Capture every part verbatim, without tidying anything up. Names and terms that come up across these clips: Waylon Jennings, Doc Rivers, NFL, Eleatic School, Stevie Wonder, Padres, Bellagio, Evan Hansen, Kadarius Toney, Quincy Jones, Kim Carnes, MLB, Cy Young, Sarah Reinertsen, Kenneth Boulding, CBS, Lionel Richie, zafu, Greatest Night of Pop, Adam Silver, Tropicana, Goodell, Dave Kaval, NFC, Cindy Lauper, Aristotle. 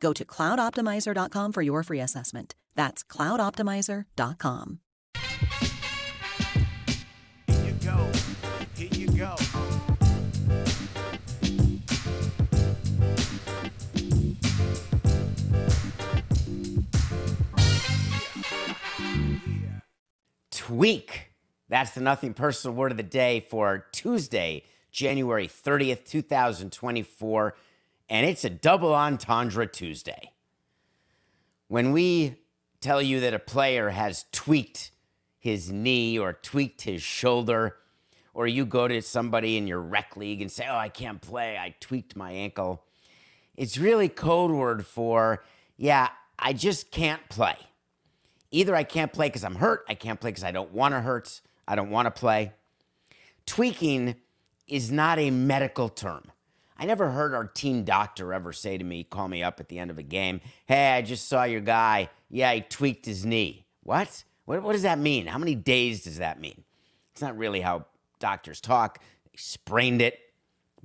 Go to cloud optimizer dot com for your free assessment. That's cloud optimizer dot com. Here you go. Here you go. Tweak. That's the nothing personal word of the day for Tuesday, January thirtieth, twenty twenty-four. And it's a double entendre Tuesday. When we tell you that a player has tweaked his knee or tweaked his shoulder, or you go to somebody in your rec league and say, oh, I can't play, I tweaked my ankle, it's really code word for, yeah, I just can't play. Either I can't play because I'm hurt, I can't play because I don't want to hurt, I don't want to play. Tweaking is not a medical term. I never heard our team doctor ever say to me, call me up at the end of a game, hey, I just saw your guy. Yeah, he tweaked his knee. What? What, what does that mean? How many days does that mean? It's not really how doctors talk. They sprained it,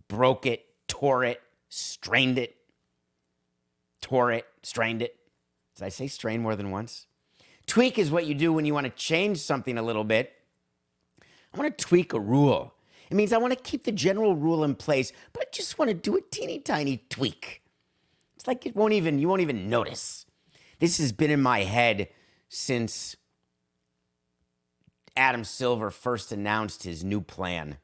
broke it, tore it, strained it, tore it, strained it. Did I say strain more than once? Tweak is what you do when you want to change something a little bit. I want to tweak a rule. It means I want to keep the general rule in place, but I just want to do a teeny tiny tweak. It's like it won't even, you won't even notice. This has been in my head since Adam Silver first announced his new plan,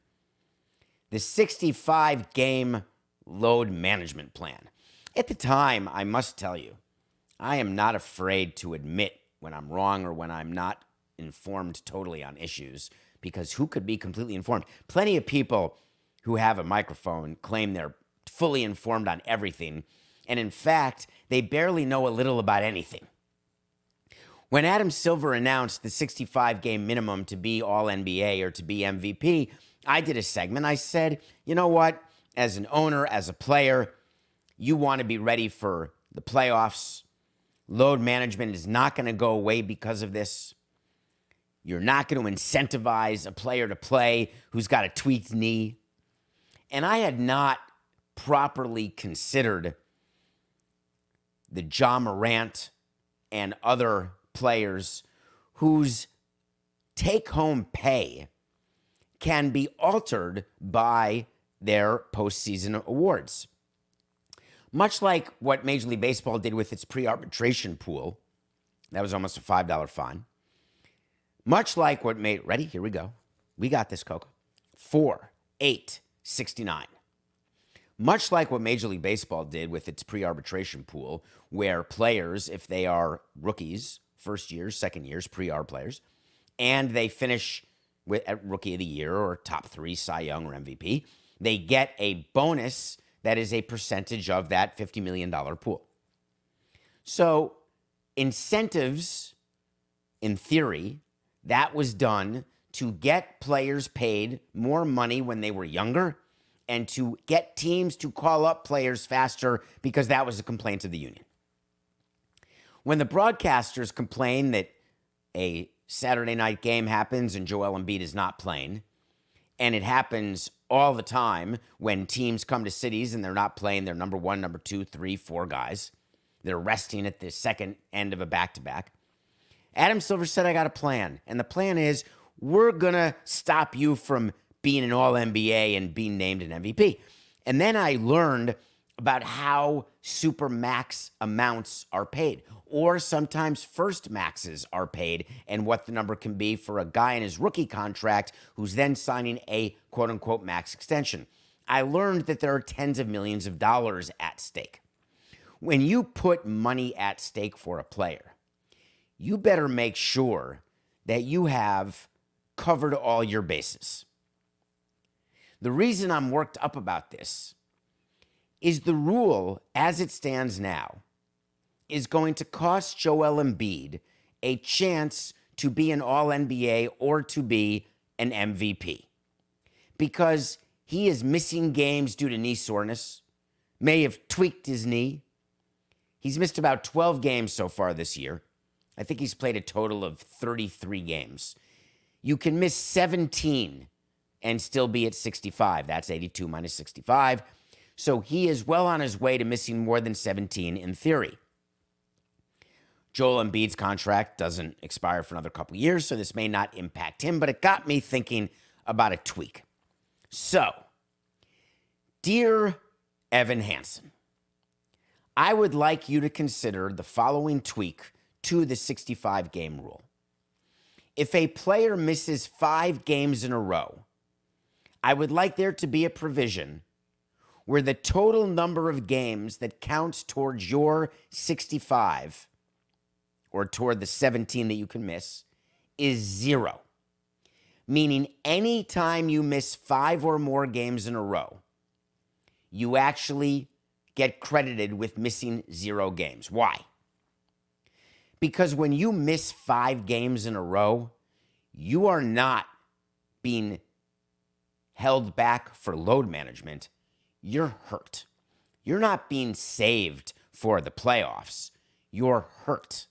the sixty-five game load management plan. At the time, I must tell you, I am not afraid to admit when I'm wrong or when I'm not informed totally on issues, because who could be completely informed? Plenty of people who have a microphone claim they're fully informed on everything, and in fact, they barely know a little about anything. When Adam Silver announced the sixty-five game minimum to be all N B A or to be M V P, I did a segment. I said, you know what? As an owner, as a player, you want to be ready for the playoffs. Load management is not going to go away because of this. You're not going to incentivize a player to play who's got a tweaked knee. And I had not properly considered the Ja Morant and other players whose take-home pay can be altered by their postseason awards. Much like what Major League Baseball did with its pre-arbitration pool, that was almost a five dollars fine. Much like what made, ready? Here we go. We got this, Coco. four, eight, sixty-nine. Much like what Major League Baseball did with its pre-arbitration pool, where players, if they are rookies, first years, second years, pre-arb players, and they finish with at Rookie of the Year or top three, Cy Young or M V P, they get a bonus that is a percentage of that fifty million dollars pool. So incentives, in theory, that was done to get players paid more money when they were younger and to get teams to call up players faster because that was the complaint of the union. When the broadcasters complain that a Saturday night game happens and Joel Embiid is not playing, and it happens all the time when teams come to cities and they're not playing their number one, number two, three, four guys. They're resting at the second end of a back-to-back. Adam Silver said, I got a plan. And the plan is we're going to stop you from being an all N B A and being named an M V P. And then I learned about how super max amounts are paid, or sometimes first maxes are paid, and what the number can be for a guy in his rookie contract who's then signing a quote-unquote max extension. I learned that there are tens of millions of dollars at stake. When you put money at stake for a player, you better make sure that you have covered all your bases. The reason I'm worked up about this is the rule as it stands now is going to cost Joel Embiid a chance to be an all N B A or to be an M V P, because he is missing games due to knee soreness, may have tweaked his knee. He's missed about twelve games so far this year. I think he's played a total of thirty-three games. You can miss seventeen and still be at sixty-five. That's eighty-two minus sixty-five. So he is well on his way to missing more than seventeen in theory. Joel Embiid's contract doesn't expire for another couple years, so this may not impact him, but it got me thinking about a tweak. So, dear Evan Hansen, I would like you to consider the following tweak to the sixty-five game rule. If a player misses five games in a row, I would like there to be a provision where the total number of games that counts towards your sixty-five, or toward the seventeen that you can miss, is zero. Meaning any time you miss five or more games in a row, you actually get credited with missing zero games. Why? Because when you miss five games in a row, you are not being held back for load management. You're hurt. You're not being saved for the playoffs. You're hurt.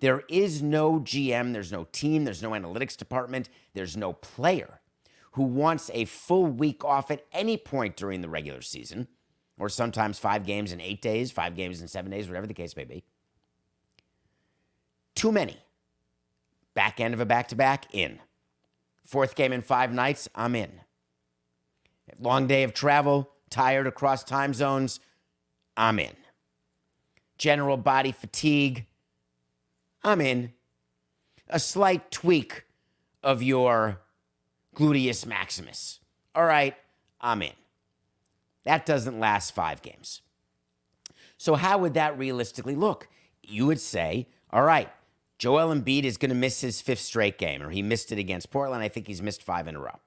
There is no G M, there's no team, there's no analytics department, there's no player who wants a full week off at any point during the regular season, or sometimes five games in eight days, five games in seven days, whatever the case may be. Too many. Back end of a back-to-back, in. Fourth game in five nights, I'm in. Long day of travel, tired across time zones, I'm in. General body fatigue, I'm in. A slight tweak of your gluteus maximus, all right, I'm in. That doesn't last five games. So how would that realistically look? You would say, all right, Joel Embiid is going to miss his fifth straight game, or he missed it against Portland. I think he's missed five in a row.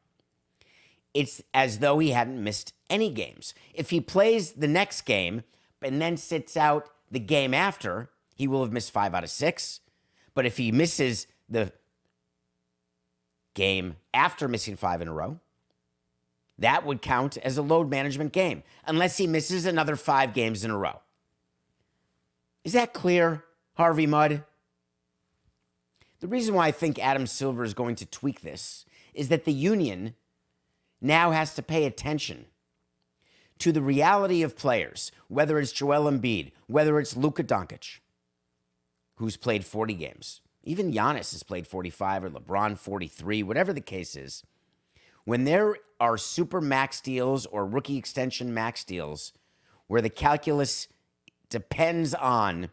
It's as though he hadn't missed any games. If he plays the next game and then sits out the game after, he will have missed five out of six. But if he misses the game after missing five in a row, that would count as a load management game, unless he misses another five games in a row. Is that clear, Harvey Mudd? The reason why I think Adam Silver is going to tweak this is that the union now has to pay attention to the reality of players, whether it's Joel Embiid, whether it's Luka Doncic, who's played forty games. Even Giannis has played forty-five, or LeBron forty-three, whatever the case is. When there are super max deals or rookie extension max deals where the calculus depends on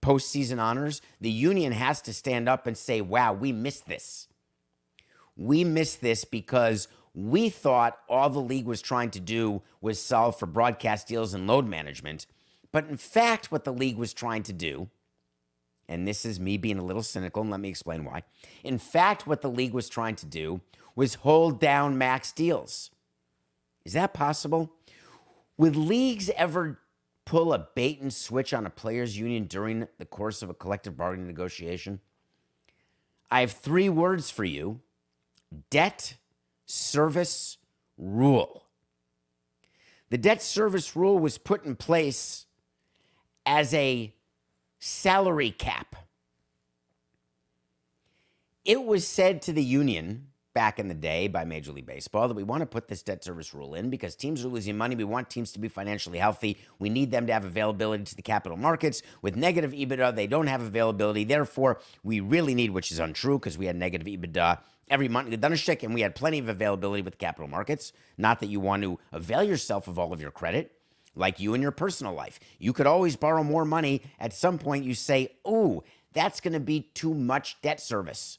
postseason honors, the union has to stand up and say, wow, we missed this. We missed this because we thought all the league was trying to do was solve for broadcast deals and load management. But in fact, what the league was trying to do, and this is me being a little cynical, and let me explain why. In fact, what the league was trying to do was hold down max deals. Is that possible? Would leagues ever pull a bait and switch on a players' union during the course of a collective bargaining negotiation? I have three words for you: debt service rule. The debt service rule was put in place as a salary cap. It was said to the union back in the day by Major League Baseball that we want to put this debt service rule in because teams are losing money. We want teams to be financially healthy. We need them to have availability to the capital markets. With negative EBITDA, they don't have availability. Therefore, we really need, which is untrue because we had negative EBITDA every month in Dunnishek, and we had plenty of availability with capital markets. Not that you want to avail yourself of all of your credit. like you in your personal life. You could always borrow more money. At some point you say, oh, that's going to be too much debt service.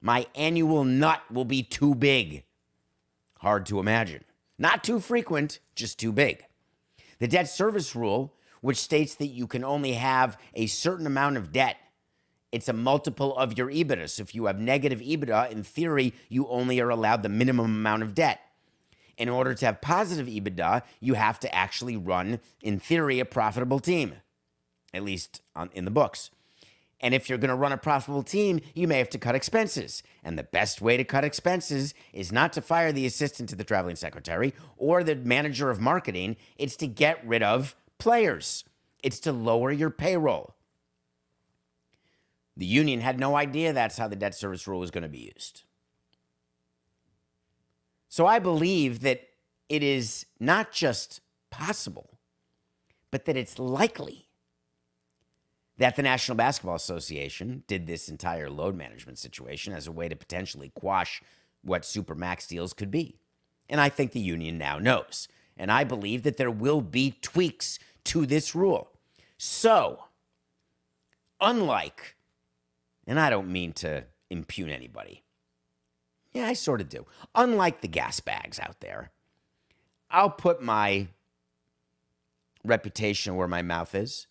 My annual nut will be too big. Hard to imagine. Not too frequent, just too big. The debt service rule, which states that you can only have a certain amount of debt, it's a multiple of your EBITDA. So if you have negative EBITDA, in theory, you only are allowed the minimum amount of debt. In order to have positive EBITDA, you have to actually run, in theory, a profitable team, at least on, in the books. And if you're going to run a profitable team, you may have to cut expenses. And the best way to cut expenses is not to fire the assistant to the traveling secretary or the manager of marketing. It's to get rid of players. It's to lower your payroll. The union had no idea that's how the debt service rule was going to be used. So I believe that it is not just possible, but that it's likely that the National Basketball Association did this entire load management situation as a way to potentially quash what supermax deals could be. And I think the union now knows. And I believe that there will be tweaks to this rule. So, unlike, and I don't mean to impugn anybody. Yeah, I sort of do. Unlike the gas bags out there, I'll put my reputation where my mouth is.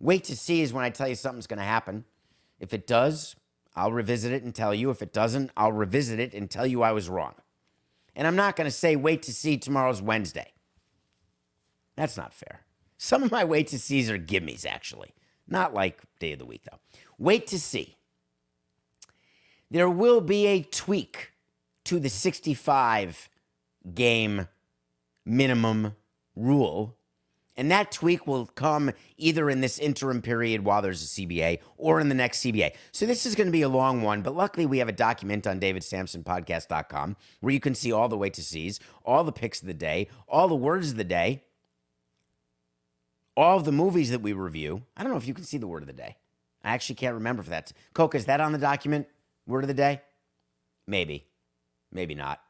Wait to see is when I tell you something's going to happen. If it does, I'll revisit it and tell you. If it doesn't, I'll revisit it and tell you I was wrong. And I'm not going to say wait to see tomorrow's Wednesday. That's not fair. Some of my wait to sees are gimmes, actually. Not like day of the week, though. Wait to see. There will be a tweak to the sixty-five game minimum rule. And that tweak will come either in this interim period while there's a C B A or in the next C B A. So this is going to be a long one, but luckily we have a document on david sampson podcast dot com where you can see all the way to sees, all the picks of the day, all the words of the day, all the movies that we review. I don't know if you can see the word of the day. I actually can't remember if that's... Coca, is that on the document? Word of the day? Maybe. Maybe not.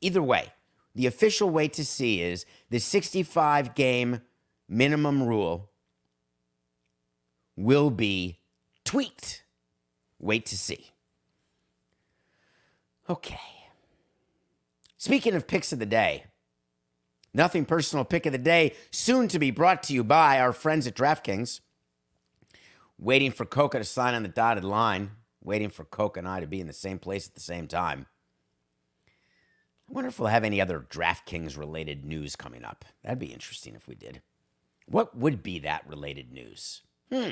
Either way, the official way to see is the sixty-five game minimum rule will be tweaked. Wait to see. Okay. Speaking of picks of the day, nothing personal pick of the day, soon to be brought to you by our friends at DraftKings. Waiting for Coca to sign on the dotted line. Waiting for Coca and I to be in the same place at the same time. I wonder if we'll have any other DraftKings-related news coming up. That'd be interesting if we did. What would be that related news? Hmm.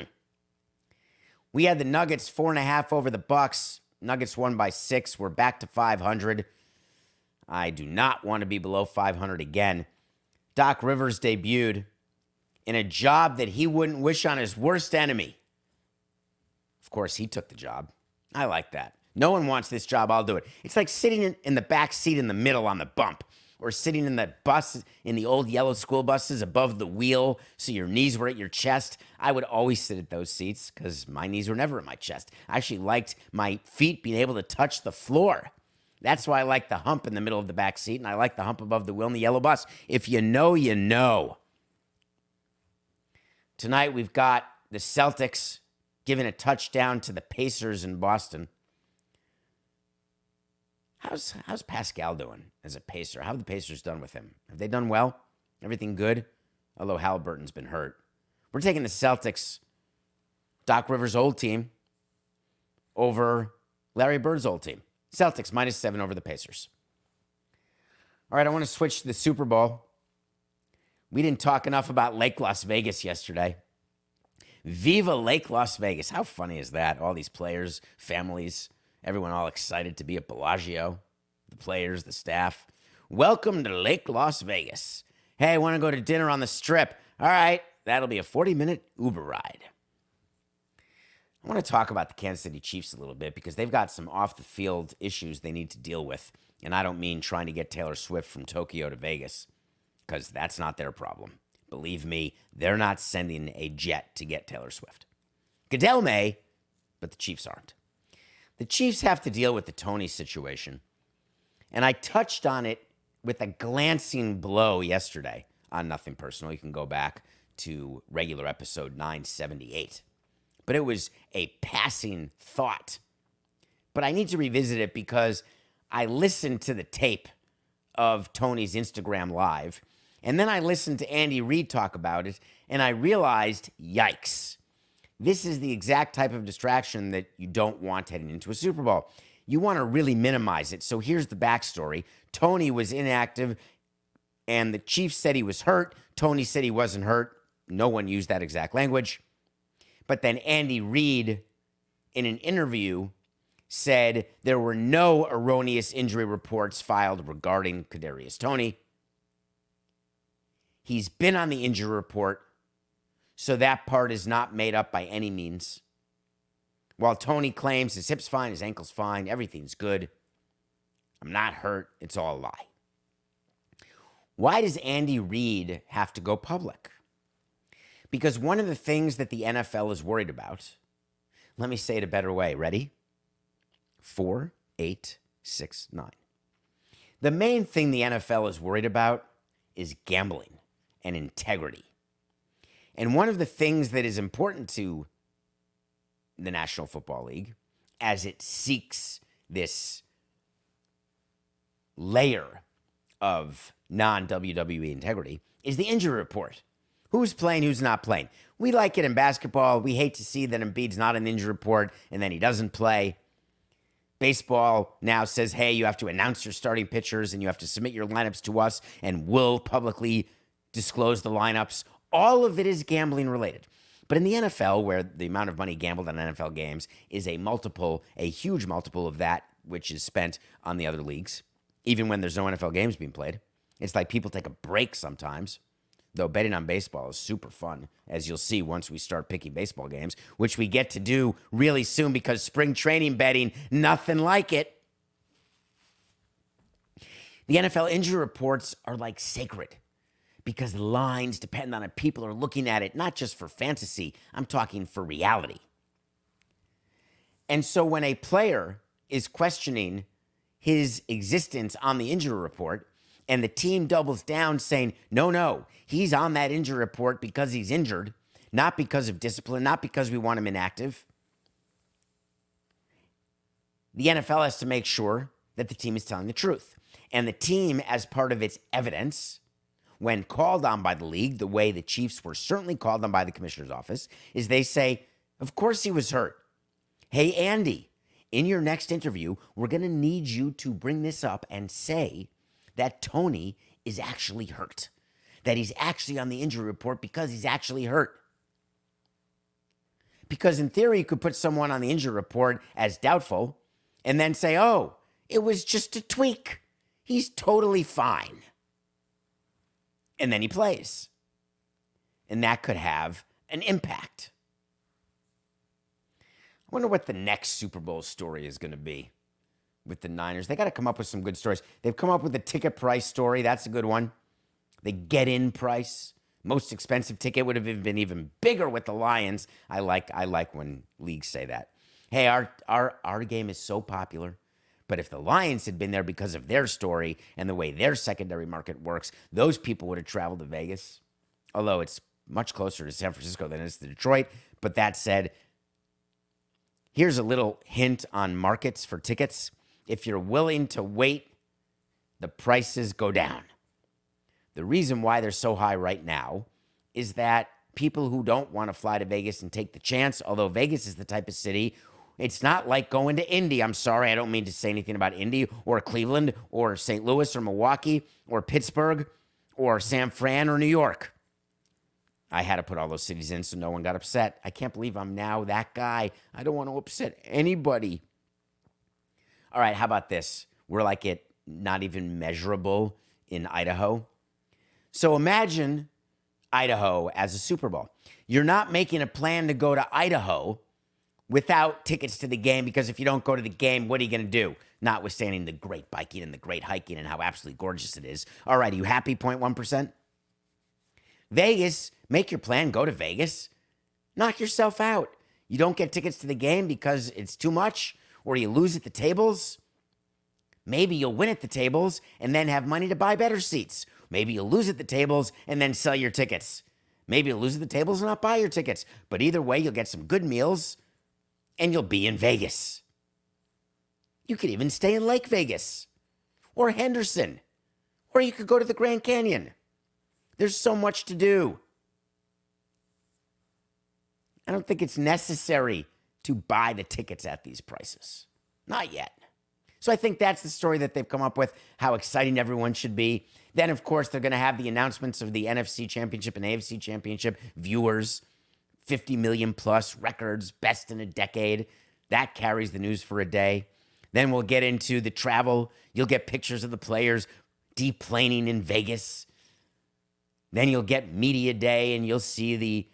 We had the Nuggets four and a half over the Bucks. Nuggets won by six. We're back to five hundred. I do not want to be below five hundred again. Doc Rivers debuted in a job that he wouldn't wish on his worst enemy. Of course, he took the job. I like that. No one wants this job. I'll do it. It's like sitting in, in the back seat in the middle on the bump, or sitting in the bus, in the old yellow school buses above the wheel so your knees were at your chest. I would always sit at those seats because my knees were never at my chest. I actually liked my feet being able to touch the floor. That's why I like the hump in the middle of the back seat, and I like the hump above the wheel in the yellow bus. If you know, you know. Tonight we've got the Celtics giving a touchdown to the Pacers in Boston. How's how's Pascal doing as a Pacer? How have the Pacers done with him? Have they done well? Everything good? Although Halliburton's been hurt. We're taking the Celtics, Doc Rivers' old team, over Larry Bird's old team. Celtics minus seven over the Pacers. All right, I want to switch to the Super Bowl. We didn't talk enough about Lake Las Vegas yesterday. Viva Lake Las Vegas. How funny is that? All these players, families, everyone all excited to be at Bellagio, the players, the staff. Welcome to Lake Las Vegas. Hey, I want to go to dinner on the Strip. All right, that'll be a forty-minute Uber ride. I want to talk about the Kansas City Chiefs a little bit because they've got some off-the-field issues they need to deal with, and I don't mean trying to get Taylor Swift from Tokyo to Vegas because that's not their problem. Believe me, they're not sending a jet to get Taylor Swift. Goodell may, but the Chiefs aren't. The Chiefs have to deal with the Toney situation, and I touched on it with a glancing blow yesterday. on Nothing Personal. You can go back to regular episode nine seventy-eight. But it was a passing thought. But I need to revisit it because I listened to the tape of Tony's Instagram Live, and then I listened to Andy Reid talk about it, and I realized, yikes, this is the exact type of distraction that you don't want heading into a Super Bowl. You want to really minimize it. So here's the backstory. Tony was inactive, and the Chiefs said he was hurt. Tony said he wasn't hurt. No one used that exact language. But then Andy Reid, in an interview, said there were no erroneous injury reports filed regarding Kadarius Toney. He's been on the injury report, so that part is not made up by any means. While Tony claims his hip's fine, his ankle's fine, everything's good, I'm not hurt, it's all a lie. Why does Andy Reid have to go public? Because one of the things that the N F L is worried about, let me say it a better way, ready? Four, eight, six, nine. The main thing the N F L is worried about is gambling and integrity. And one of the things that is important to the National Football League as it seeks this layer of non-W W E integrity is the injury report. Who's playing, who's not playing? We like it in basketball. We hate to see that Embiid's not in the injury report and then he doesn't play. Baseball now says, hey, you have to announce your starting pitchers and you have to submit your lineups to us and we'll publicly disclose the lineups. All of it is gambling related. But in the N F L, where the amount of money gambled on N F L games is a multiple, a huge multiple of that which is spent on the other leagues, even when there's no N F L games being played. It's like people take a break sometimes, though betting on baseball is super fun, as you'll see once we start picking baseball games, which we get to do really soon because spring training betting, nothing like it. The N F L injury reports are like sacred because lines depend on it. People are looking at it, not just for fantasy. I'm talking for reality. And so when a player is questioning his existence on the injury report, and the team doubles down saying, no, no, he's on that injury report because he's injured, not because of discipline, not because we want him inactive. The N F L has to make sure that the team is telling the truth. And the team, as part of its evidence, when called on by the league, the way the Chiefs were certainly called on by the commissioner's office, is they say, of course he was hurt. Hey, Andy, in your next interview, we're going to need you to bring this up and say that Tony is actually hurt, that he's actually on the injury report because he's actually hurt. Because in theory, you could put someone on the injury report as doubtful and then say, oh, it was just a tweak. He's totally fine. And then he plays. And that could have an impact. I wonder what the next Super Bowl story is going to be with the Niners. They got to come up with some good stories. They've come up with the ticket price story. That's a good one. The get-in price. Most expensive ticket would have been even bigger with the Lions. I like I like when leagues say that. Hey, our, our, our game is so popular, but if the Lions had been there because of their story and the way their secondary market works, those people would have traveled to Vegas, although it's much closer to San Francisco than it is to Detroit. But that said, here's a little hint on markets for tickets. If you're willing to wait, the prices go down. The reason why they're so high right now is that people who don't want to fly to Vegas and take the chance, although Vegas is the type of city, it's not like going to Indy. I'm sorry, I don't mean to say anything about Indy or Cleveland or Saint Louis or Milwaukee or Pittsburgh or San Fran or New York. I had to put all those cities in so no one got upset. I can't believe I'm now that guy. I don't want to upset anybody. All right, how about this? We're like it, not even measurable in Idaho. So imagine Idaho as a Super Bowl. You're not making a plan to go to Idaho without tickets to the game, because if you don't go to the game, what are you going to do? Notwithstanding the great biking and the great hiking and how absolutely gorgeous it is. All right, are you happy, zero point one percent? Vegas, make your plan, go to Vegas. Knock yourself out. You don't get tickets to the game because it's too much, or you lose at the tables. Maybe you'll win at the tables and then have money to buy better seats. Maybe you'll lose at the tables and then sell your tickets. Maybe you'll lose at the tables and not buy your tickets. But either way, you'll get some good meals and you'll be in Vegas. You could even stay in Lake Vegas or Henderson, or you could go to the Grand Canyon. There's so much to do. I don't think it's necessary to buy the tickets at these prices. Not yet. So I think that's the story that they've come up with, how exciting everyone should be. Then, of course, they're going to have the announcements of the N F C Championship and A F C Championship, viewers, fifty million plus, records, best in a decade. That carries the news for a day. Then we'll get into the travel. You'll get pictures of the players deplaning in Vegas. Then you'll get media day and you'll see the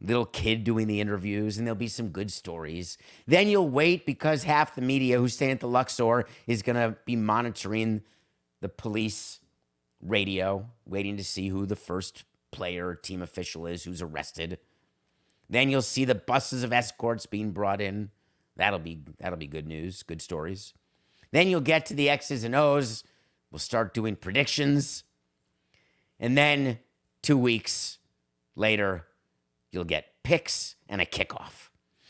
little kid doing the interviews, and there'll be some good stories. Then you'll wait because half the media who's staying at the Luxor is going to be monitoring the police radio, waiting to see who the first player or team official is who's arrested. Then you'll see the buses of escorts being brought in. That'll be that'll be good news, good stories. Then you'll get to the X's and O's. We'll start doing predictions. And then two weeks later, you'll get picks and a kickoff.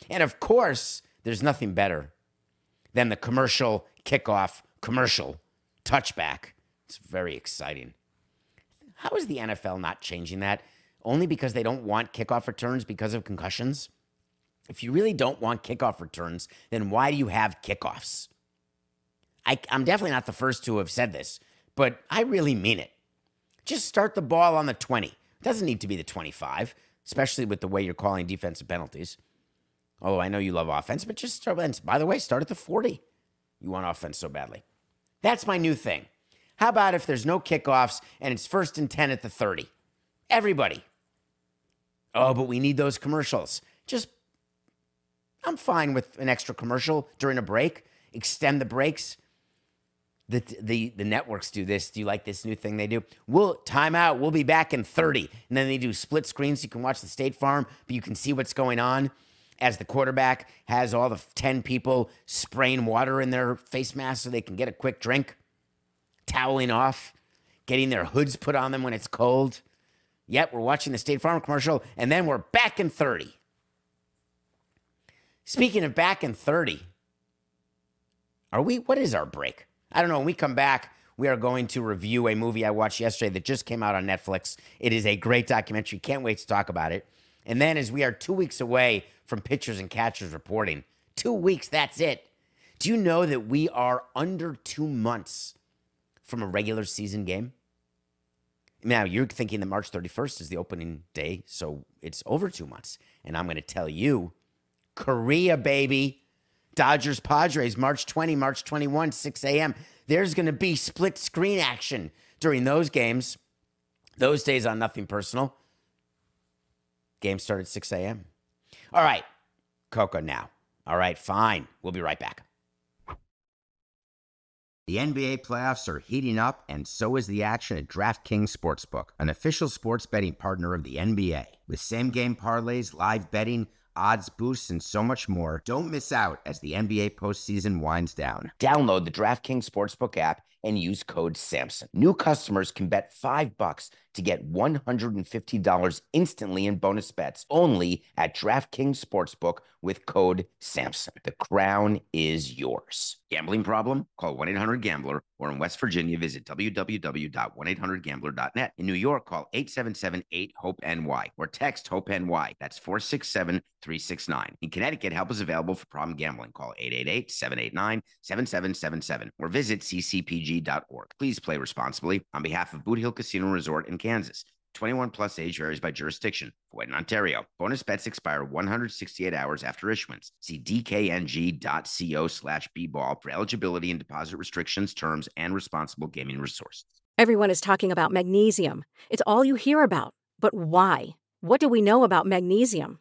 And of course, there's nothing better than the commercial kickoff, commercial touchback. It's very exciting. How is the N F L not changing that? Only because they don't want kickoff returns because of concussions? If you really don't want kickoff returns, then why do you have kickoffs? I, I'm definitely not the first to have said this, but I really mean it. Just start the ball on the twenty. It doesn't need to be the twenty-five. Especially with the way you're calling defensive penalties. Although I know you love offense, but just start, and by the way, start at the forty. You want offense so badly. That's my new thing. How about if there's no kickoffs and it's first and ten at the thirty? Everybody. Oh, but we need those commercials. Just, I'm fine with an extra commercial during a break. Extend the breaks. The, the the networks do this. Do you like this new thing they do? We'll time out. We'll be back in thirty. And then they do split screens so you can watch the State Farm, but you can see what's going on as the quarterback has all the ten people spraying water in their face mask so they can get a quick drink, toweling off, getting their hoods put on them when it's cold. Yep, we're watching the State Farm commercial, and then we're back in thirty. Speaking of back in thirty, are we? What is our break? I don't know. When we come back, we are going to review a movie I watched yesterday that just came out on Netflix. It is a great documentary. Can't wait to talk about it. And then as we are two weeks away from pitchers and catchers reporting, two weeks, that's it. Do you know that we are under two months from a regular season game? Now, you're thinking that March thirty-first is the opening day, so it's over two months. And I'm going to tell you, Korea, baby. Dodgers, Padres, March twentieth, March twenty-first, six a.m. There's going to be split screen action during those games. Those days on Nothing Personal. Game started at six a.m. All right, Coco now. All right, fine. We'll be right back. The N B A playoffs are heating up, and so is the action at DraftKings Sportsbook, an official sports betting partner of the N B A. With same-game parlays, live betting, odds boosts, and so much more. Don't miss out as the N B A postseason winds down. Download the DraftKings Sportsbook app and use code SAMSON. New customers can bet five bucks to get one hundred fifty dollars instantly in bonus bets only at DraftKings Sportsbook with code SAMSON. The crown is yours. Gambling problem? Call one eight hundred gambler or in West Virginia, visit w w w dot one eight hundred gambler dot net. In New York, call eight seven seven eight hope N Y or text HOPE-NY. That's four six seven three six nine. In Connecticut, help is available for problem gambling. Call eight eight eight seven eight nine seven seven seven seven or visit c c p g dot org. Please play responsibly. On behalf of Boot Hill Casino Resort in Kansas, twenty-one plus age varies by jurisdiction. Void in Ontario. Bonus bets expire one hundred sixty-eight hours after issuance. See d k n g dot co slash b ball for eligibility and deposit restrictions, terms, and responsible gaming resources. Everyone is talking about magnesium. It's all you hear about. But why? What do we know about magnesium?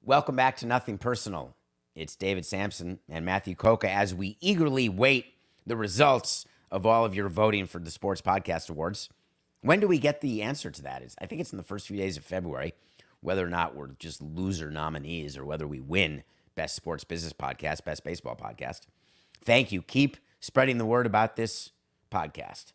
Welcome back to Nothing Personal. It's David Sampson and Matthew Coca as we eagerly wait the results of all of your voting for the Sports Podcast Awards. When do we get the answer to that? It's, I think it's in the first few days of February, whether or not we're just loser nominees or whether we win Best Sports Business Podcast, Best Baseball Podcast. Thank you. Keep spreading the word about this podcast.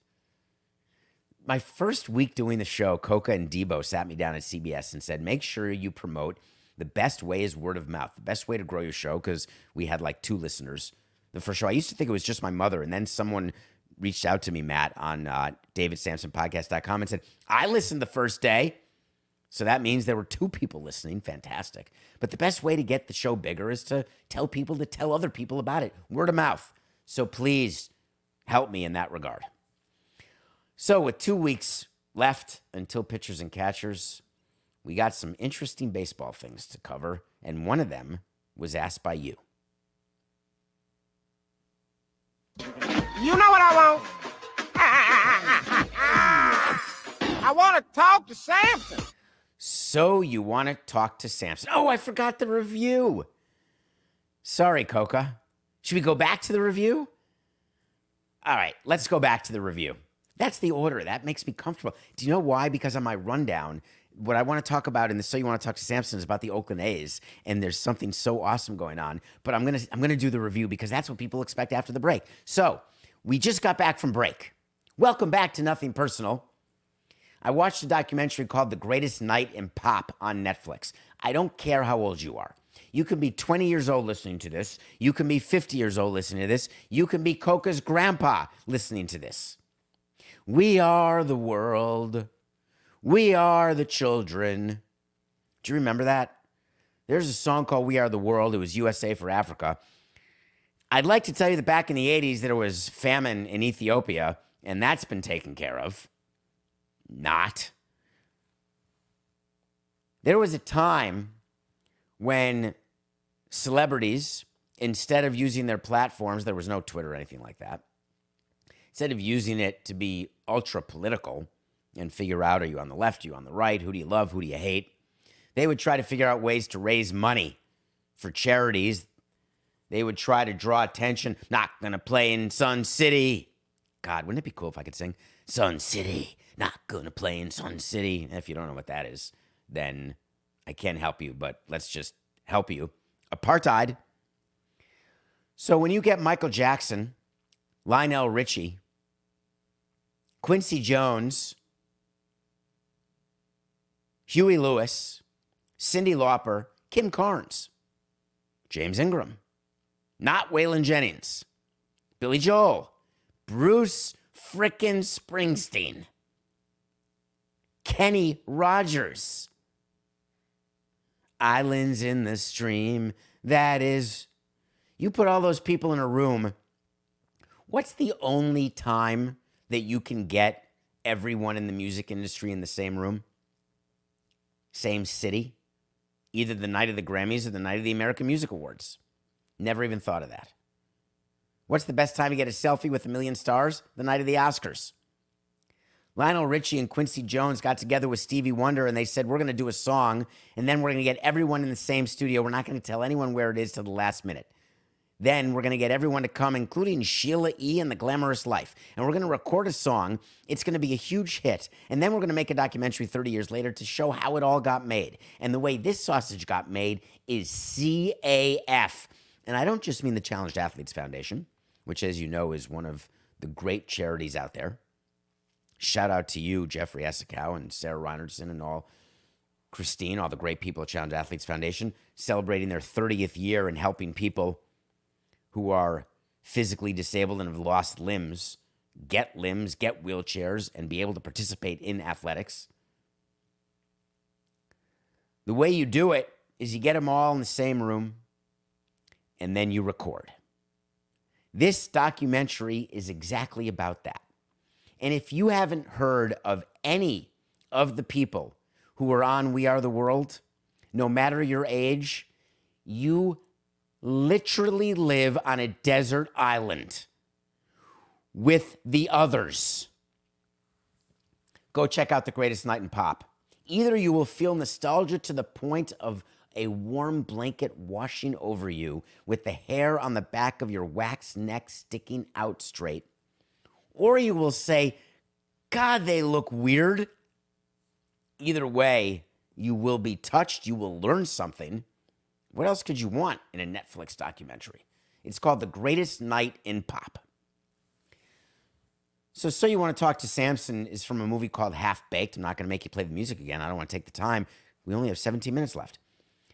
My first week doing the show, Coca and Debo sat me down at C B S and said, make sure you promote the best way is word of mouth. The best way to grow your show, because we had like two listeners the first show. I used to think it was just my mother, and then someone reached out to me, Matt, on uh, david sampson podcast dot com and said, I listened the first day. So that means there were two people listening. Fantastic. But the best way to get the show bigger is to tell people to tell other people about it. Word of mouth. So please help me in that regard. So with two weeks left until pitchers and catchers, we got some interesting baseball things to cover, and one of them was asked by you. You know what I want? I want to talk to Sampson. So you want to talk to Sampson. Oh, I forgot the review. Sorry, Coca. Should we go back to the review? All right, let's go back to the review. That's the order. That makes me comfortable. Do you know why? Because on my rundown, what I want to talk about in the So You Want to Talk to Sampson is about the Oakland A's, and there's something so awesome going on. But I'm going to I'm going to do the review because that's what people expect after the break. So we just got back from break. Welcome back to Nothing Personal. I watched a documentary called The Greatest Night in Pop on Netflix. I don't care how old you are. You can be twenty years old listening to this. You can be fifty years old listening to this. You can be Coca's grandpa listening to this. We are the world. We are the children. Do you remember that? There's a song called We Are the World. It was U S A for Africa. I'd like to tell you that back in the eighties, there was famine in Ethiopia, and that's been taken care of. Not. There was a time when celebrities, instead of using their platforms, there was no Twitter or anything like that, instead of using it to be ultra-political and figure out, are you on the left, are you on the right, who do you love, who do you hate? They would try to figure out ways to raise money for charities. They would try to draw attention. Not gonna play in Sun City. God, wouldn't it be cool if I could sing? Sun City, not gonna play in Sun City. If you don't know what that is, then I can't help you, but let's just help you. Apartheid. So when you get Michael Jackson, Lionel Richie, Quincy Jones, Huey Lewis, Cindy Lauper, Kim Carnes, James Ingram, not Waylon Jennings, Billy Joel, Bruce frickin' Springsteen, Kenny Rogers. Islands in the stream, that is. You put all those people in a room, what's the only time that you can get everyone in the music industry in the same room? Same city, either the night of the Grammys or the night of the American Music Awards. Never even thought of that. What's the best time to get a selfie with a million stars? The night of the Oscars. Lionel Richie and Quincy Jones got together with Stevie Wonder and they said, we're going to do a song and then we're going to get everyone in the same studio. We're not going to tell anyone where it is till the last minute. Then we're going to get everyone to come, including Sheila E. and The Glamorous Life. And we're going to record a song. It's going to be a huge hit. And then we're going to make a documentary thirty years later to show how it all got made. And the way this sausage got made is C A F. And I don't just mean the Challenged Athletes Foundation, which, as you know, is one of the great charities out there. Shout out to you, Jeffrey Essekow and Sarah Reinertsen and all Christine, all the great people at Challenge Athletes Foundation, celebrating their thirtieth year and helping people who are physically disabled and have lost limbs get limbs, get wheelchairs, and be able to participate in athletics. The way you do it is you get them all in the same room, and then you record. This documentary is exactly about that. And if you haven't heard of any of the people who are on We Are the World, no matter your age, you literally live on a desert island with the others. Go check out The Greatest Night in Pop. Either you will feel nostalgia to the point of a warm blanket washing over you with the hair on the back of your wax neck sticking out straight, or you will say, God, they look weird. Either way, you will be touched. You will learn something. What else could you want in a Netflix documentary? It's called The Greatest Night in Pop. So, So You Want to Talk to Samson is from a movie called Half-Baked. I'm not going to make you play the music again. I don't want to take the time. We only have seventeen minutes left.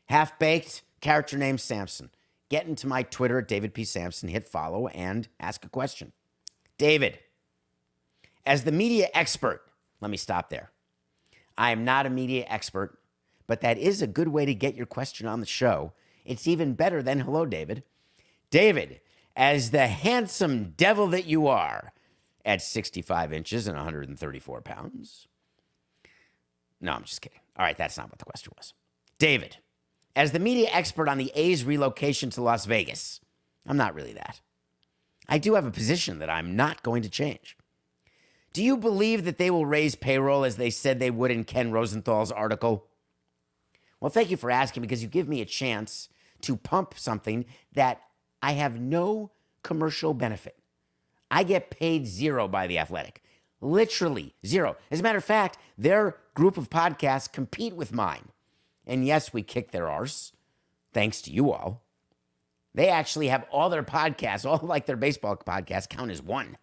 Half-Baked, character named Samson. Get into my Twitter at David P. Samson, hit follow, and ask a question. David, as the media expert, let me stop there. I am not a media expert, but that is a good way to get your question on the show. It's even better than hello, David. David, as the handsome devil that you are, at sixty-five inches and one hundred thirty-four pounds. No, I'm just kidding. All right, that's not what the question was. David, as the media expert on the A's relocation to Las Vegas, I'm not really that. I do have a position that I'm not going to change. Do you believe that they will raise payroll as they said they would in Ken Rosenthal's article? Well, thank you for asking, because you give me a chance to pump something that I have no commercial benefit. I get paid zero by The Athletic, literally zero. As a matter of fact, their group of podcasts compete with mine. And yes, we kick their arse, thanks to you all. They actually have all their podcasts, all like their baseball podcasts, count as one.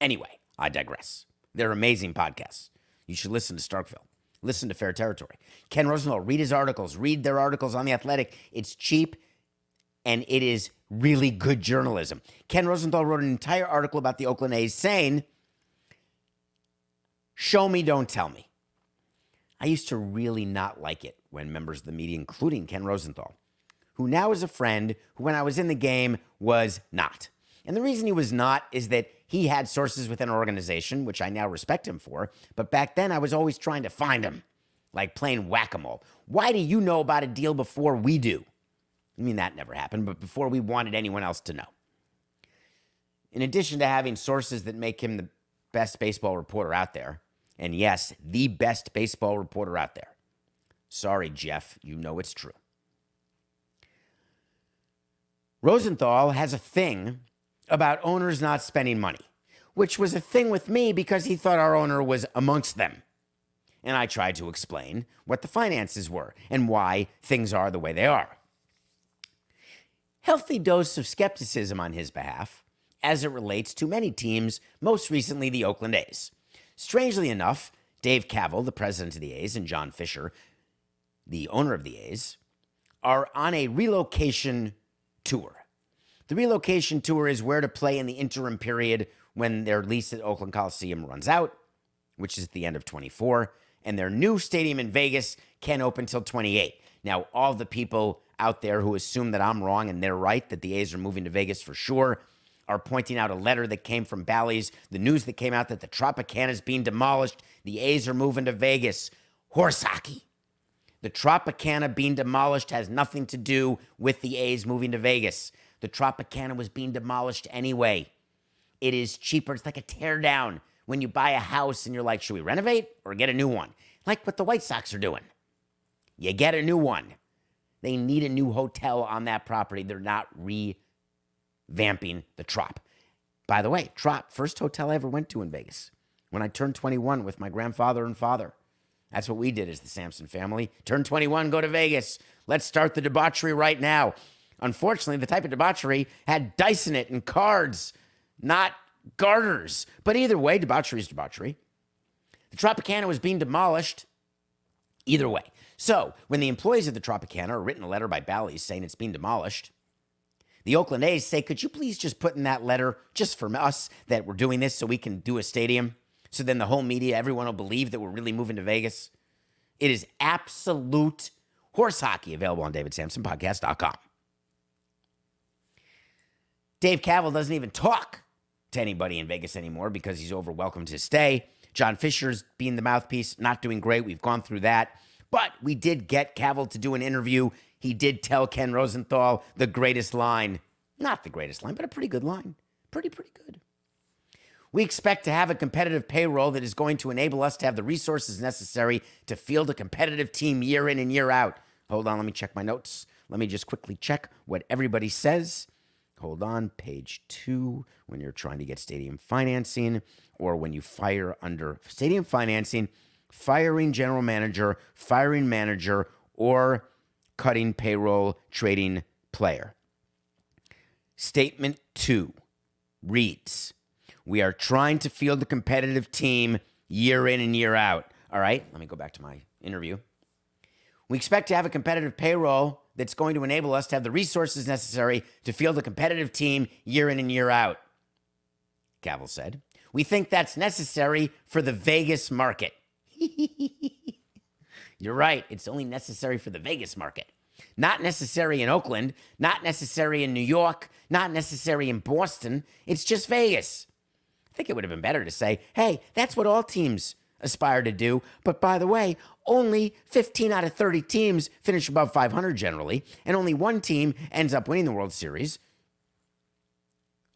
Anyway, I digress. They're amazing podcasts. You should listen to Starkville. Listen to Fair Territory. Ken Rosenthal, read his articles. Read their articles on The Athletic. It's cheap, and it is really good journalism. Ken Rosenthal wrote an entire article about the Oakland A's saying, show me, don't tell me. I used to really not like it when members of the media, including Ken Rosenthal, who now is a friend, who when I was in the game was not. And the reason he was not is that he had sources within an organization, which I now respect him for, but back then I was always trying to find him, like playing whack-a-mole. Why do you know about a deal before we do? I mean, that never happened, but before we wanted anyone else to know. In addition to having sources that make him the best baseball reporter out there, and yes, the best baseball reporter out there. Sorry, Jeff, you know it's true. Rosenthal has a thing about owners not spending money, which was a thing with me because he thought our owner was amongst them. And I tried to explain what the finances were and why things are the way they are. Healthy dose of skepticism on his behalf as it relates to many teams, most recently the Oakland A's. Strangely enough, Dave Kaval, the president of the A's, and John Fisher, the owner of the A's, are on a relocation tour. The relocation tour is where to play in the interim period when their lease at Oakland Coliseum runs out, which is at the end of twenty-four, and their new stadium in Vegas can't open till twenty-eight. Now, all the people out there who assume that I'm wrong and they're right, that the A's are moving to Vegas for sure, are pointing out a letter that came from Bally's, the news that came out that the Tropicana is being demolished, the A's are moving to Vegas. Horse hockey. The Tropicana being demolished has nothing to do with the A's moving to Vegas. The Tropicana was being demolished anyway. It is cheaper. It's like a teardown when you buy a house and you're like, should we renovate or get a new one? Like what the White Sox are doing. You get a new one. They need a new hotel on that property. They're not revamping the Trop. By the way, Trop, first hotel I ever went to in Vegas when I turned twenty-one with my grandfather and father. That's what we did as the Samson family. Turn twenty-one, go to Vegas. Let's start the debauchery right now. Unfortunately, the type of debauchery had dice in it and cards, not garters. But either way, debauchery is debauchery. The Tropicana was being demolished Either way. So when the employees of the Tropicana are written a letter by Bally's saying it's been demolished, the Oakland A's say, could you please just put in that letter just for us that we're doing this so we can do a stadium? So then the whole media, everyone will believe that we're really moving to Vegas. It is absolute horse hockey, available on david sampson podcast dot com. Dave Kaval doesn't even talk to anybody in Vegas anymore because he's overwhelmed to stay. John Fisher's being the mouthpiece, not doing great. We've gone through that. But we did get Kaval to do an interview. He did tell Ken Rosenthal the greatest line. Not the greatest line, but a pretty good line. Pretty, pretty good. We expect to have a competitive payroll that is going to enable us to have the resources necessary to field a competitive team year in and year out. Hold on, let me check my notes. Let me just quickly check what everybody says. Hold on, page two, when you're trying to get stadium financing or when you fire under stadium financing, firing general manager, firing manager, or cutting payroll, trading player. Statement two reads, we are trying to field a competitive team year in and year out. All right, let me go back to my interview. We expect to have a competitive payroll that's going to enable us to have the resources necessary to field a competitive team year in and year out, Kaval said. We think that's necessary for the Vegas market. You're right. It's only necessary for the Vegas market. Not necessary in Oakland, not necessary in New York, not necessary in Boston. It's just Vegas. I think it would have been better to say, hey, that's what all teams aspire to do. But by the way, only fifteen out of thirty teams finish above five hundred generally, and only one team ends up winning the World Series.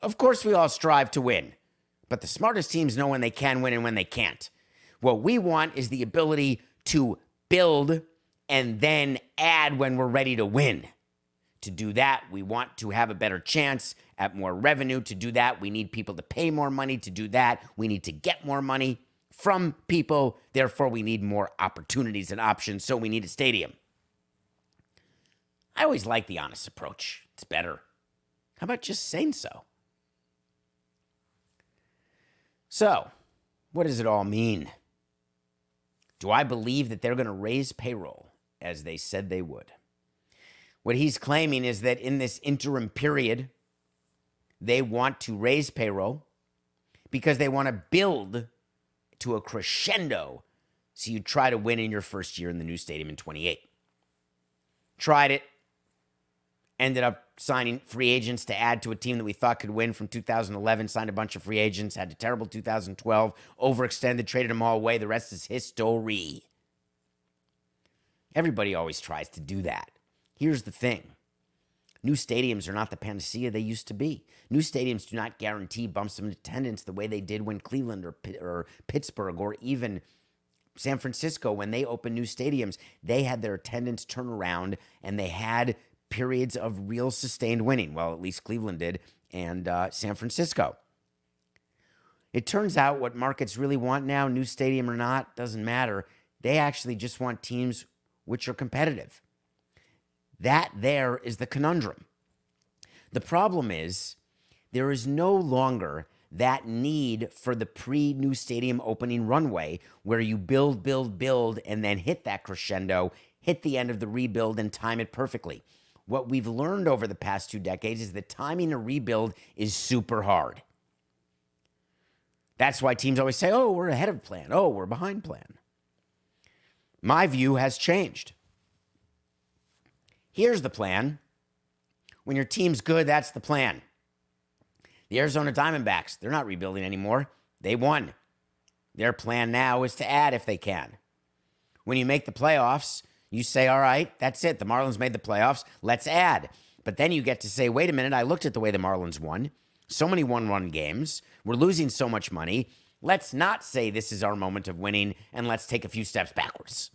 Of course, we all strive to win, but the smartest teams know when they can win and when they can't. What we want is the ability to build and then add when we're ready to win. To do that, we want to have a better chance at more revenue. To do that, we need people to pay more money. To do that, we need to get more money from people. Therefore, we need more opportunities and options, so we need a stadium. I always like the honest approach. It's better. How about just saying so? So, what does it all mean? Do I believe that they're going to raise payroll, as they said they would? What he's claiming is that in this interim period, they want to raise payroll because they want to build to a crescendo, so you try to win in your first year in the new stadium in twenty-eight. Tried it, ended up signing free agents to add to a team that we thought could win from two thousand eleven, signed a bunch of free agents, had a terrible two thousand twelve, overextended, traded them all away. The rest is history. Everybody always tries to do that. Here's the thing. New stadiums are not the panacea they used to be. New stadiums do not guarantee bumps in attendance the way they did when Cleveland or, P- or Pittsburgh or even San Francisco, when they opened new stadiums, they had their attendance turn around and they had periods of real sustained winning. Well, at least Cleveland did, and uh, San Francisco. It turns out what markets really want now, new stadium or not, doesn't matter. They actually just want teams which are competitive. That there is the conundrum. The problem is there is no longer that need for the pre-new stadium opening runway where you build, build, build, and then hit that crescendo, hit the end of the rebuild, and time it perfectly. What we've learned over the past two decades is that timing a rebuild is super hard. That's why teams always say, oh, we're ahead of plan. Oh, we're behind plan. My view has changed. Here's the plan. When your team's good, that's the plan. The Arizona Diamondbacks, they're not rebuilding anymore. They won. Their plan now is to add if they can. When you make the playoffs, you say, all right, that's it. The Marlins made the playoffs. Let's add. But then you get to say, wait a minute, I looked at the way the Marlins won. So many one-run games. We're losing so much money. Let's not say this is our moment of winning, and let's take a few steps backwards.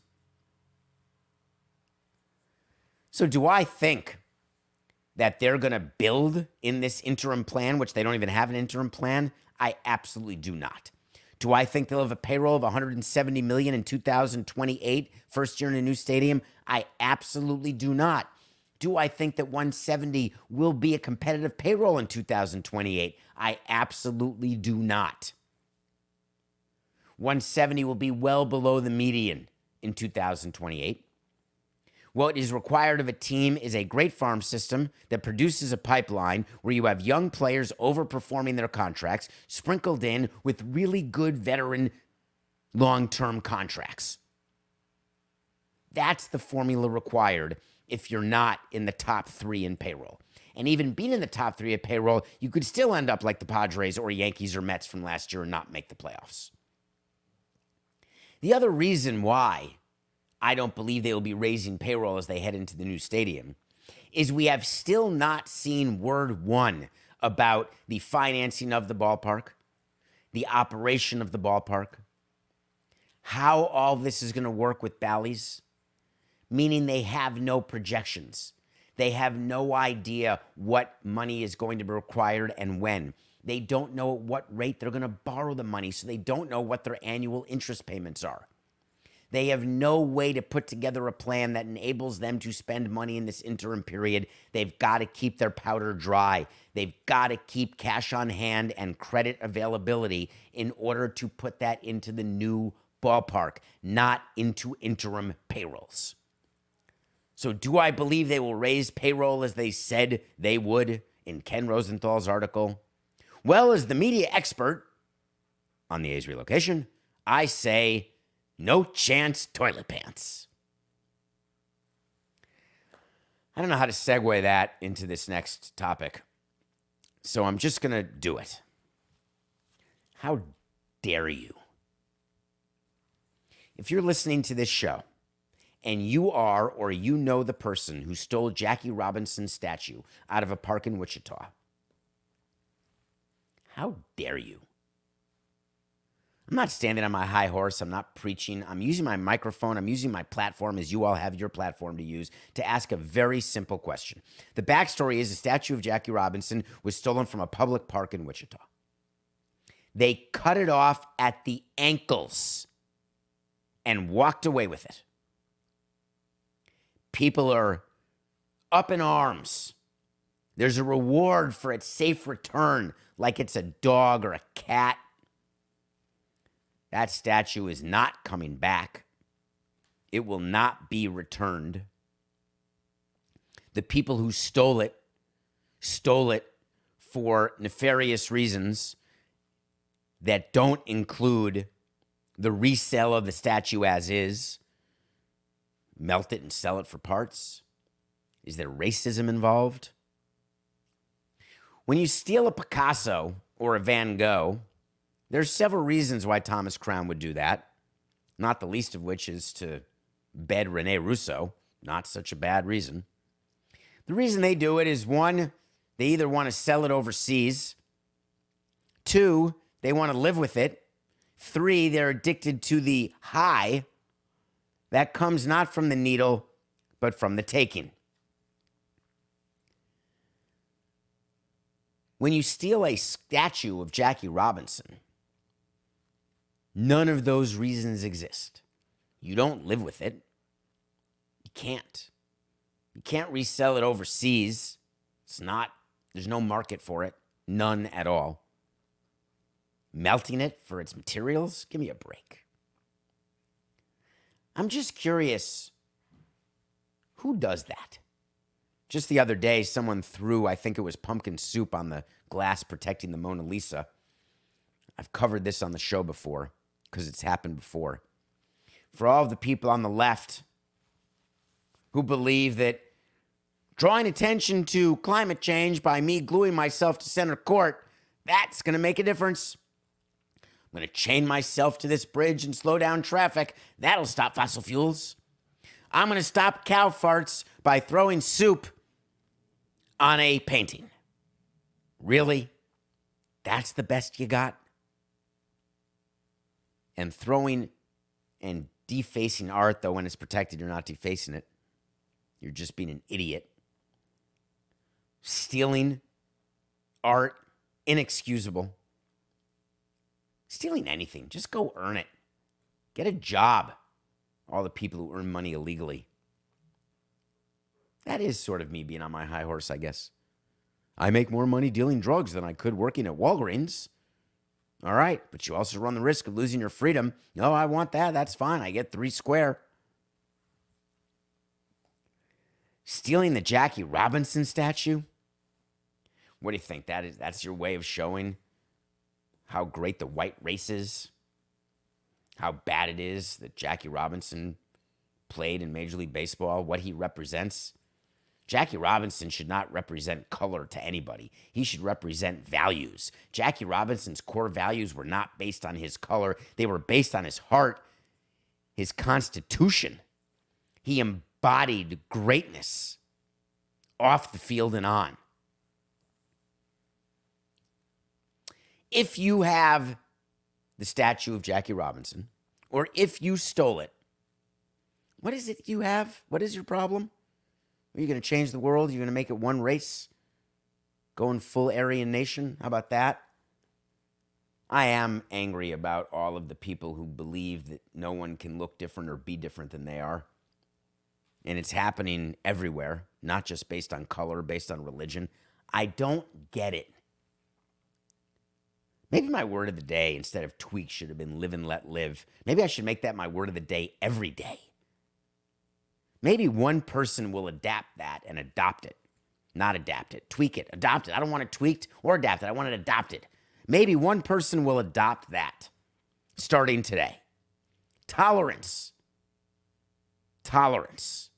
So do I think that they're going to build in this interim plan, which they don't even have an interim plan? I absolutely do not. Do I think they'll have a payroll of one hundred seventy million dollars in two thousand twenty-eight, first year in a new stadium? I absolutely do not. Do I think that one hundred seventy will be a competitive payroll in two thousand twenty-eight? I absolutely do not. one hundred seventy will be well below the median in two thousand twenty-eight. What is required of a team is a great farm system that produces a pipeline where you have young players overperforming their contracts, sprinkled in with really good veteran long-term contracts. That's the formula required if you're not in the top three in payroll. And even being in the top three at payroll, you could still end up like the Padres or Yankees or Mets from last year and not make the playoffs. The other reason why I don't believe they will be raising payroll as they head into the new stadium is we have still not seen word one about the financing of the ballpark, the operation of the ballpark, how all this is going to work with Bally's, meaning they have no projections. They have no idea what money is going to be required and when. They don't know at what rate they're going to borrow the money, so they don't know what their annual interest payments are. They have no way to put together a plan that enables them to spend money in this interim period. They've got to keep their powder dry. They've got to keep cash on hand and credit availability in order to put that into the new ballpark, not into interim payrolls. So do I believe they will raise payroll as they said they would in Ken Rosenthal's article? Well, as the media expert on the A's relocation, I say no chance, toilet pants. I don't know how to segue that into this next topic, so I'm just going to do it. How dare you? If you're listening to this show, and you are or you know the person who stole Jackie Robinson's statue out of a park in Wichita, how dare you? I'm not standing on my high horse. I'm not preaching. I'm using my microphone. I'm using my platform, as you all have your platform to use, to ask a very simple question. The backstory is a statue of Jackie Robinson was stolen from a public park in Wichita. They cut it off at the ankles and walked away with it. People are up in arms. There's a reward for its safe return, like it's a dog or a cat. That statue is not coming back. It will not be returned. The people who stole it, stole it for nefarious reasons that don't include the resale of the statue as is. Melt it and sell it for parts? Is there racism involved? When you steal a Picasso or a Van Gogh, there's several reasons why Thomas Crown would do that, not the least of which is to bed Rene Russo. Not such a bad reason. The reason they do it is, one, they either want to sell it overseas. Two, they want to live with it. Three, they're addicted to the high that comes not from the needle, but from the taking. When you steal a statue of Jackie Robinson, none of those reasons exist. You don't live with it. You can't. You can't resell it overseas. It's not, there's no market for it. None at all. Melting it for its materials? Give me a break. I'm just curious, who does that? Just the other day, someone threw, I think it was pumpkin soup on the glass protecting the Mona Lisa. I've covered this on the show before because it's happened before. For all of the people on the left who believe that drawing attention to climate change by me gluing myself to center court, that's going to make a difference. I'm going to chain myself to this bridge and slow down traffic. That'll stop fossil fuels. I'm going to stop cow farts by throwing soup on a painting. Really? That's the best you got? And throwing and defacing art, though, when it's protected, you're not defacing it. You're just being an idiot. Stealing art, inexcusable. Stealing anything, just go earn it. Get a job. All the people who earn money illegally. That is sort of me being on my high horse, I guess. I make more money dealing drugs than I could working at Walgreens. All right, but you also run the risk of losing your freedom. No, I want that. That's fine. I get three square. Stealing the Jackie Robinson statue? What do you think? That is, that's your way of showing how great the white race is? How bad it is that Jackie Robinson played in Major League Baseball? What he represents? Jackie Robinson should not represent color to anybody. He should represent values. Jackie Robinson's core values were not based on his color. They were based on his heart, his constitution. He embodied greatness off the field and on. If you have the statue of Jackie Robinson, or if you stole it, what is it you have? What is your problem? Are you going to change the world? Are you going to make it one race? Going full Aryan nation? How about that? I am angry about all of the people who believe that no one can look different or be different than they are. And it's happening everywhere, not just based on color, based on religion. I don't get it. Maybe my word of the day, instead of tweak, should have been live and let live. Maybe I should make that my word of the day every day. Maybe one person will adapt that and adopt it. Not adapt it. Tweak it. Adopt it. I don't want it tweaked or adapted. I want it adopted. Maybe one person will adopt that starting today. Tolerance. Tolerance.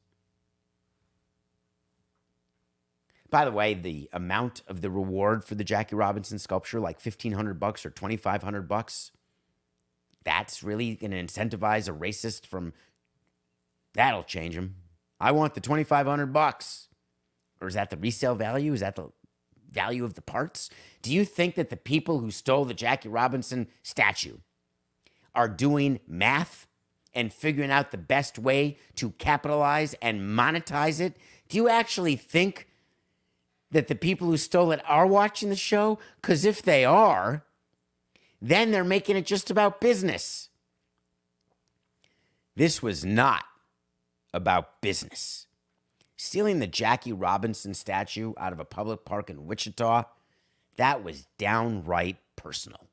By the way, the amount of the reward for the Jackie Robinson sculpture, like fifteen hundred bucks or twenty-five hundred bucks, that's really going to incentivize a racist from... That'll change him. I want the twenty-five hundred bucks. Or is that the resale value? Is that the value of the parts? Do you think that the people who stole the Jackie Robinson statue are doing math and figuring out the best way to capitalize and monetize it? Do you actually think that the people who stole it are watching the show? Because if they are, then they're making it just about business. This was not about business. Stealing the Jackie Robinson statue out of a public park in Wichita, that was downright personal.